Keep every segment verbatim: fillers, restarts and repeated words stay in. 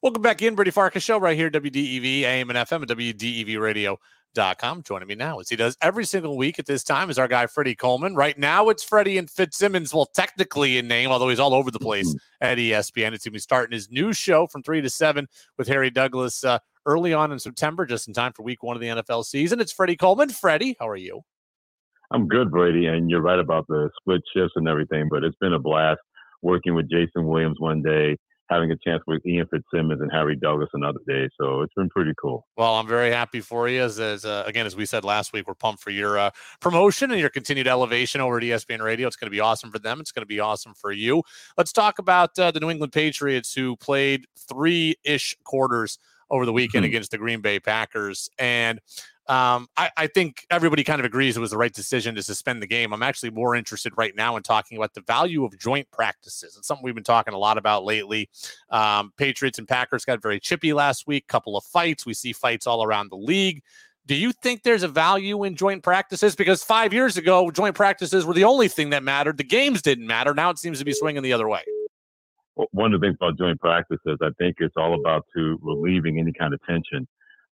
Welcome back in. Brady Farkas Show right here, W D E V, A M and F M at W D E V radio dot com. Joining me now, as he does every single week at this time, is our guy Freddie Coleman. Right now, it's Freddie and Fitzsimmons, well, technically in name, although he's all over the place at E S P N. It's going to be starting his new show from three to seven with Harry Douglas uh, early on in September, just in time for week one of the N F L season. It's Freddie Coleman. Freddie, how are you? I'm good, Brady, and you're right about the split shifts and everything, but it's been a blast working with Jason Williams one day, having a chance with Ian Fitzsimmons and Harry Douglas another day. So it's been pretty cool. Well, I'm very happy for you. As, as uh, again, as we said last week, we're pumped for your uh, promotion and your continued elevation over at E S P N Radio. It's going to be awesome for them. It's going to be awesome for you. Let's talk about uh, the New England Patriots, who played three-ish quarters over the weekend mm-hmm. against the Green Bay Packers. And um, I, I think everybody kind of agrees it was the right decision to suspend the game. I'm actually more interested right now in talking about the value of joint practices. It's something we've been talking a lot about lately. Um, Patriots and Packers got very chippy last week, couple of fights. We see fights all around the league. Do you think there's a value in joint practices? Because five years ago, joint practices were the only thing that mattered. The games didn't matter. Now it seems to be swinging the other way. One of the things about joint practices, I think it's all about to relieving any kind of tension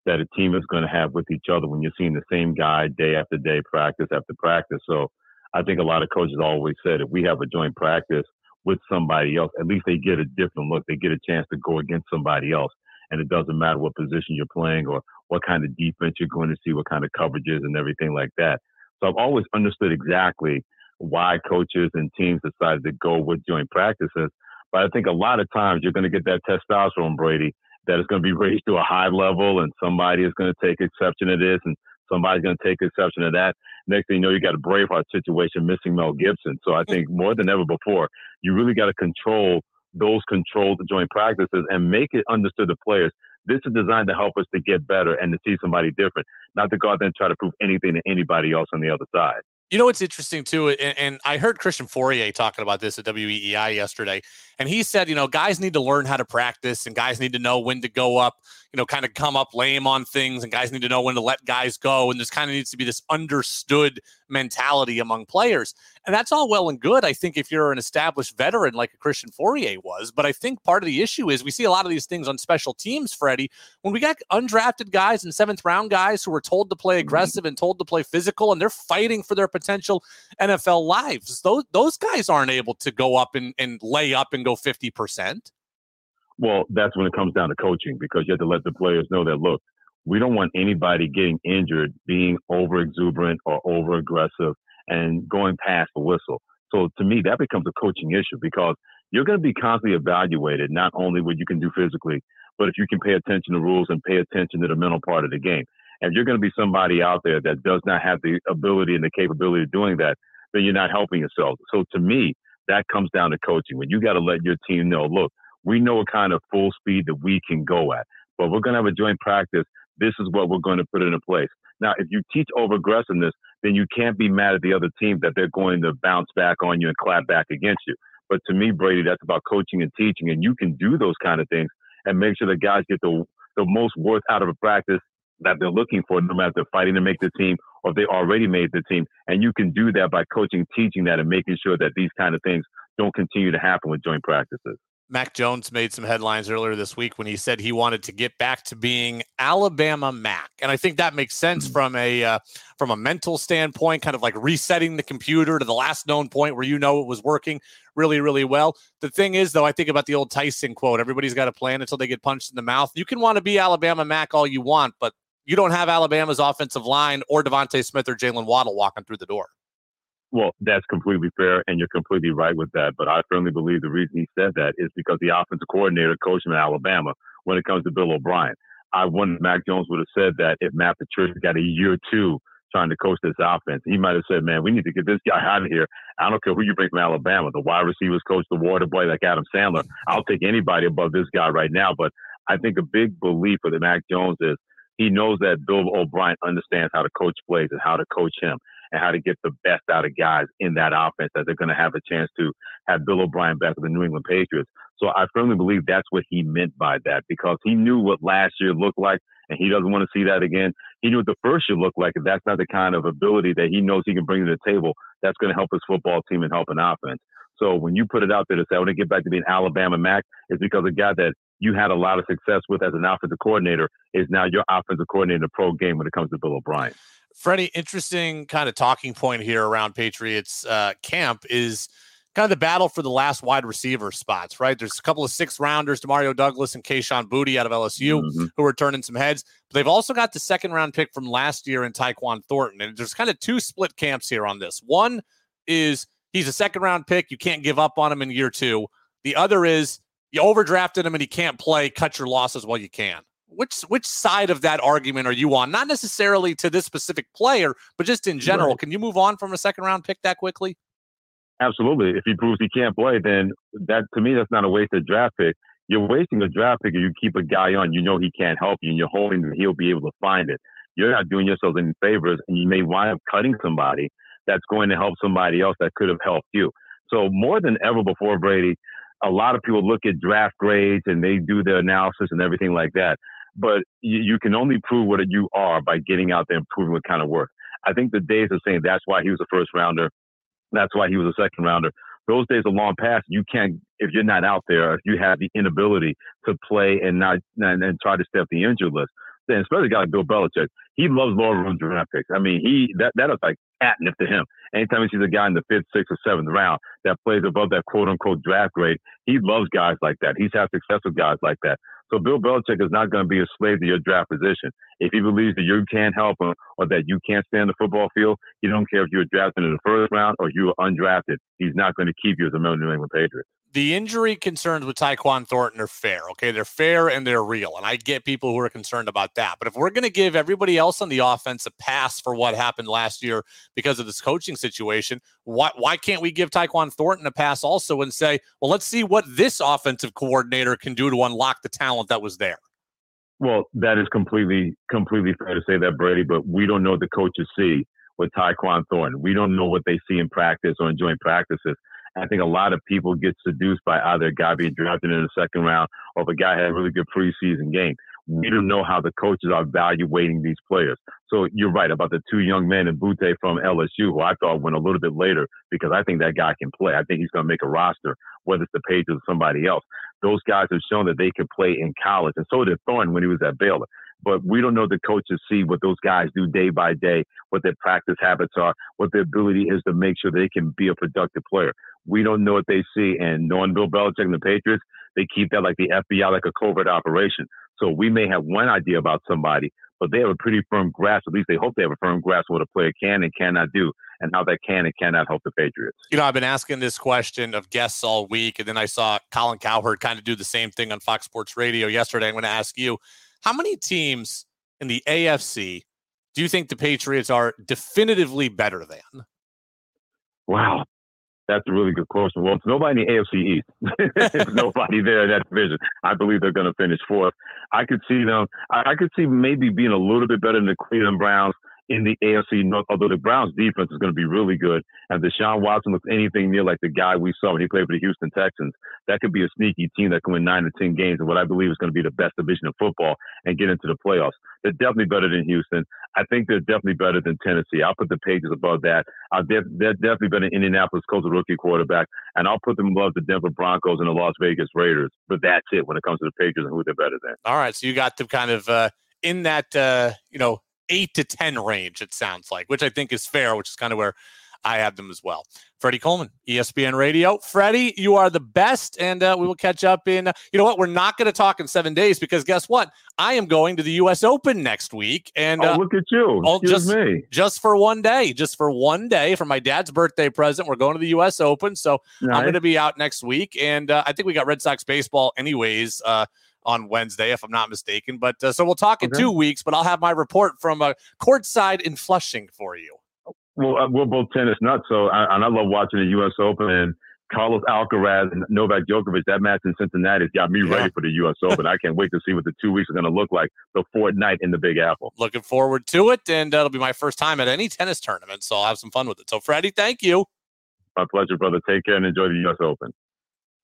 that a team is going to have with each other when you're seeing the same guy day after day, practice after practice. So I think a lot of coaches always said if we have a joint practice with somebody else, at least they get a different look. They get a chance to go against somebody else. And it doesn't matter what position you're playing or what kind of defense you're going to see, what kind of coverages and everything like that. So I've always understood exactly why coaches and teams decided to go with joint practices. But I think a lot of times you're going to get that testosterone, Brady, that is going to be raised to a high level, and somebody is going to take exception to this, and somebody's going to take exception to that. Next thing you know, you got a Braveheart situation missing Mel Gibson. So I think more than ever before, you really got to control those controlled joint practices and make it understood to players. This is designed to help us to get better and to see somebody different, not to go out there and try to prove anything to anybody else on the other side. You know, it's interesting, too, and, and I heard Christian Fourier talking about this at W E E I yesterday, and he said, you know, guys need to learn how to practice, and guys need to know when to go up, you know, kind of come up lame on things, and guys need to know when to let guys go, and there's kind of needs to be this understood mentality among players, and that's all well and good, I think, if you're an established veteran like a Christian Fourier was, but I think part of the issue is we see a lot of these things on special teams, Freddie, when we got undrafted guys and seventh-round guys who were told to play aggressive and told to play physical, and they're fighting for their potential N F L lives. Those those guys aren't able to go up and, and lay up and go fifty percent. Well, that's when it comes down to coaching, because you have to let the players know that, look, we don't want anybody getting injured, being over exuberant or over aggressive and going past the whistle. So to me, that becomes a coaching issue, because you're going to be constantly evaluated, not only what you can do physically, but if you can pay attention to rules and pay attention to the mental part of the game. And if you're going to be somebody out there that does not have the ability and the capability of doing that, then you're not helping yourself. So to me, that comes down to coaching. When you got to let your team know, look, we know what kind of full speed that we can go at, but we're going to have a joint practice. This is what we're going to put into place. Now, if you teach over-aggressiveness, then you can't be mad at the other team that they're going to bounce back on you and clap back against you. But to me, Brady, that's about coaching and teaching, and you can do those kind of things and make sure that guys get the, the most worth out of a practice that they're looking for, no matter if they're fighting to make the team or if they already made the team. And you can do that by coaching, teaching that, and making sure that these kind of things don't continue to happen with joint practices. Mac Jones made some headlines earlier this week when he said he wanted to get back to being Alabama Mac. And I think that makes sense from a uh, from a mental standpoint, kind of like resetting the computer to the last known point where you know it was working really, really well. The thing is, though, I think about the old Tyson quote, everybody's got a plan until they get punched in the mouth. You can want to be Alabama Mac all you want, but you don't have Alabama's offensive line or Devontae Smith or Jalen Waddle walking through the door. Well, that's completely fair, and you're completely right with that. But I firmly believe the reason he said that is because the offensive coordinator coached him in Alabama when it comes to Bill O'Brien. I wonder if Mac Jones would have said that if Matt Patricia got a year or two trying to coach this offense. He might have said, man, we need to get this guy out of here. I don't care who you bring from Alabama, the wide receivers coach, the water boy like Adam Sandler. I'll take anybody above this guy right now. But I think a big belief of the Mac Jones is he knows that Bill O'Brien understands how to coach plays and how to coach him, and how to get the best out of guys in that offense that they're going to have a chance to have Bill O'Brien back with the New England Patriots. So I firmly believe that's what he meant by that, because he knew what last year looked like, and he doesn't want to see that again. He knew what the first year looked like, and that's not the kind of ability that he knows he can bring to the table that's going to help his football team and help an offense. So when you put it out there to say, I want to get back to being Alabama Mac, it's because a guy that you had a lot of success with as an offensive coordinator is now your offensive coordinator in the pro game when it comes to Bill O'Brien. Freddie, interesting kind of talking point here around Patriots uh, camp is kind of the battle for the last wide receiver spots, right? There's a couple of sixth rounders, DeMario Douglas and Kayshawn Booty out of L S U, mm-hmm. who are turning some heads. But they've also got the second round pick from last year in Tyquan Thornton. And there's kind of two split camps here on this. One is he's a second round pick. You can't give up on him in year two. The other is you overdrafted him and he can't play. Cut your losses while you can. Which which side of that argument are you on? Not necessarily to this specific player, but just in general. Right. Can you move on from a second round pick that quickly? Absolutely. If he proves he can't play, then that to me, that's not a wasted draft pick. You're wasting a draft pick if you keep a guy on. You know he can't help you, and you're hoping that he'll be able to find it. You're not doing yourselves any favors, and you may wind up cutting somebody that's going to help somebody else that could have helped you. So more than ever before, Brady, a lot of people look at draft grades, and they do their analysis and everything like that. But you, you can only prove what you are by getting out there and proving what kind of work. I think the days of saying that's why he was a first-rounder, that's why he was a second rounder. Those days are long past. You can't, if you're not out there, if you have the inability to play and not and, and try to step the injured list. Then especially a guy like Bill Belichick, he loves lower room draft picks. I mean, he that that is like catnip to him. Anytime he sees a guy in the fifth, sixth, or seventh round that plays above that quote unquote draft grade, he loves guys like that. He's had success with guys like that. So Bill Belichick is not going to be a slave to your draft position. If he believes that you can't help him or that you can't stay on the football field, he don't care if you're drafted in the first round or you're undrafted. He's not going to keep you as a member of the New England Patriots. The injury concerns with Tyquan Thornton are fair, okay? They're fair and they're real, and I get people who are concerned about that. But if we're going to give everybody else on the offense a pass for what happened last year because of this coaching situation, why why can't we give Tyquan Thornton a pass also and say, well, let's see what this offensive coordinator can do to unlock the talent that was there? Well, that is completely, completely fair to say that, Brady, but we don't know what the coaches see with Tyquan Thornton. We don't know what they see in practice or in joint practices. I think a lot of people get seduced by either a guy being drafted in the second round or if a guy had a really good preseason game. We don't know how the coaches are evaluating these players. So you're right about the two young men and Boutte from L S U, who I thought went a little bit later because I think that guy can play. I think he's going to make a roster, whether it's the Patriots or somebody else. Those guys have shown that they could play in college, and so did Thornton when he was at Baylor. But we don't know the coaches see what those guys do day by day, what their practice habits are, what their ability is to make sure they can be a productive player. We don't know what they see. And knowing Bill Belichick and the Patriots, they keep that like the F B I, like a covert operation. So we may have one idea about somebody, but they have a pretty firm grasp. At least they hope they have a firm grasp of what a player can and cannot do and how that can and cannot help the Patriots. You know, I've been asking this question of guests all week, and then I saw Colin Cowherd kind of do the same thing on Fox Sports Radio yesterday. I'm going to ask you, how many teams in the A F C do you think the Patriots are definitively better than? Wow. That's a really good question. Well, it's nobody in the A F C East. There's nobody there in that division. I believe they're going to finish fourth. I could see them. I, I could see maybe being a little bit better than the Cleveland Browns in the A F C North, although the Browns' defense is going to be really good. And if Deshaun Watson looks anything near like the guy we saw when he played for the Houston Texans, that could be a sneaky team that can win nine to ten games in what I believe is going to be the best division of football and get into the playoffs. They're definitely better than Houston. I think they're definitely better than Tennessee. I'll put the Patriots above that. I'll def- they're definitely better than Indianapolis Colts, a rookie quarterback. And I'll put them above the Denver Broncos and the Las Vegas Raiders. But that's it when it comes to the Patriots and who they're better than. All right, so you got them kind of uh, in that, uh, you know, eight to ten range, it sounds like, which I think is fair, which is kind of where I have them as well. Freddie Coleman, E S P N Radio. Freddie, you are the best, and uh, we will catch up in, uh, you know what, we're not going to talk in seven days because guess what? I am going to the U S Open next week. And oh, uh, look at you. Oh, just, me. just for one day, just for one day for my dad's birthday present. We're going to the U S Open, so nice. I'm going to be out next week, and uh, I think we got Red Sox baseball anyways, uh, on Wednesday, if I'm not mistaken. But uh, so we'll talk in okay. two weeks, but I'll have my report from a uh, courtside in Flushing for you. Well, uh, we're both tennis nuts, so I, and I love watching the U S Open and Carlos Alcaraz and Novak Djokovic. That match in Cincinnati has got me yeah. ready for the U S Open. I can't wait to see what the two weeks are going to look like, the fortnight in the Big Apple. Looking forward to it, and uh, it'll be my first time at any tennis tournament, so I'll have some fun with it. So, Freddie, thank you. My pleasure, brother. Take care and enjoy the U S Open.